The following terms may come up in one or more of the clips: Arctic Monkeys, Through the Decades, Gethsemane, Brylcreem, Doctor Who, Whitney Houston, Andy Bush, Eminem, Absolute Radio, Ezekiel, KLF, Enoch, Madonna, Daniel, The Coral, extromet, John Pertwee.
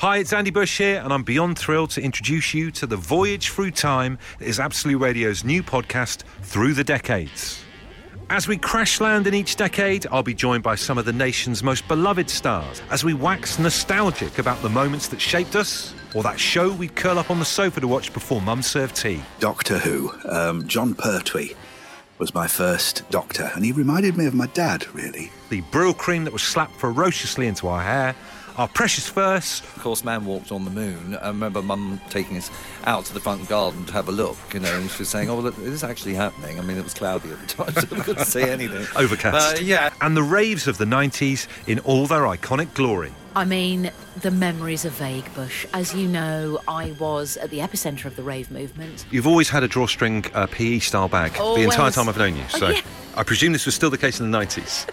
Hi, it's Andy Bush here, and I'm beyond thrilled to introduce you to the voyage through time that is Absolute Radio's new podcast, Through the Decades. As we crash land in each decade, I'll be joined by some of the nation's most beloved stars as we wax nostalgic about the moments that shaped us, or that show we'd curl up on the sofa to watch before mum served tea. Doctor Who. John Pertwee was my first doctor, and he reminded me of my dad, really. The Brylcreem that was slapped ferociously into our hair, our precious first. Of course, Man Walked on the Moon. I remember Mum taking us out to the front garden to have a look, you know, and she was saying, oh, well, look, this is actually happening. I mean, it was cloudy at the time, so we couldn't see anything. Overcast. Yeah. And the raves of the 90s in all their iconic glory. I mean, the memories are vague, Bush. As you know, I was at the epicentre of the rave movement. You've always had a drawstring PE-style bag always. The entire time I've known you, so yeah. I presume this was still the case in the 90s.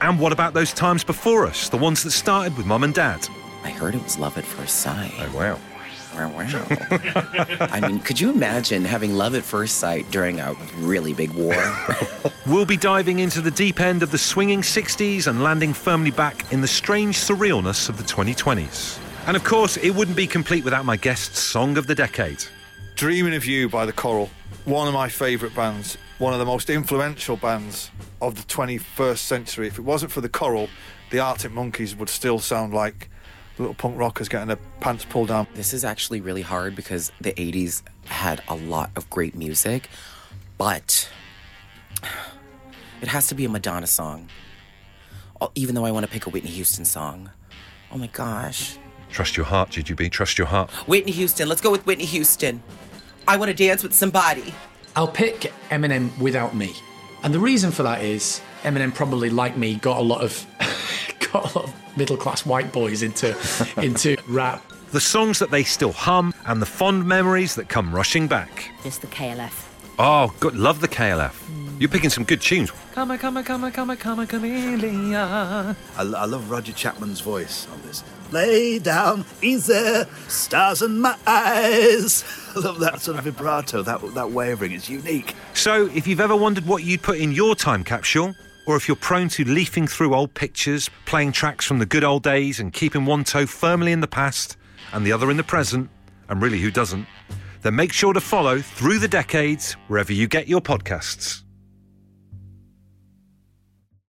And what about those times before us, the ones that started with Mum and Dad? I heard it was love at first sight. Oh, wow. Wow. I mean, could you imagine having love at first sight during a really big war? We'll be diving into the deep end of the swinging 60s and landing firmly back in the strange surrealness of the 2020s. And, of course, it wouldn't be complete without my guest's song of the decade. Dreaming of You by The Coral. One of my favourite bands. One of the most influential bands of the 21st century. If it wasn't for The Coral, the Arctic Monkeys would still sound like little punk rockers getting their pants pulled down. This is actually really hard because the 80s had a lot of great music, but it has to be a Madonna song, even though I want to pick a Whitney Houston song. Oh, my gosh. Trust Your Heart, GGB. Trust Your Heart. Whitney Houston. Let's go with Whitney Houston. I want to dance with somebody. I'll pick Eminem, Without Me. And the reason for that is Eminem probably, like me, got a lot of middle-class white boys into rap. The songs that they still hum and the fond memories that come rushing back. It's the KLF. Oh, good. Love the KLF. You're picking some good tunes. Come, chameleon. I love Roger Chapman's voice on this. Lay down, easy, stars in my eyes. I love that sort of vibrato, that wavering. It's unique. So, if you've ever wondered what you'd put in your time capsule, or if you're prone to leafing through old pictures, playing tracks from the good old days and keeping one toe firmly in the past and the other in the present, and really who doesn't, then make sure to follow Through the Decades wherever you get your podcasts.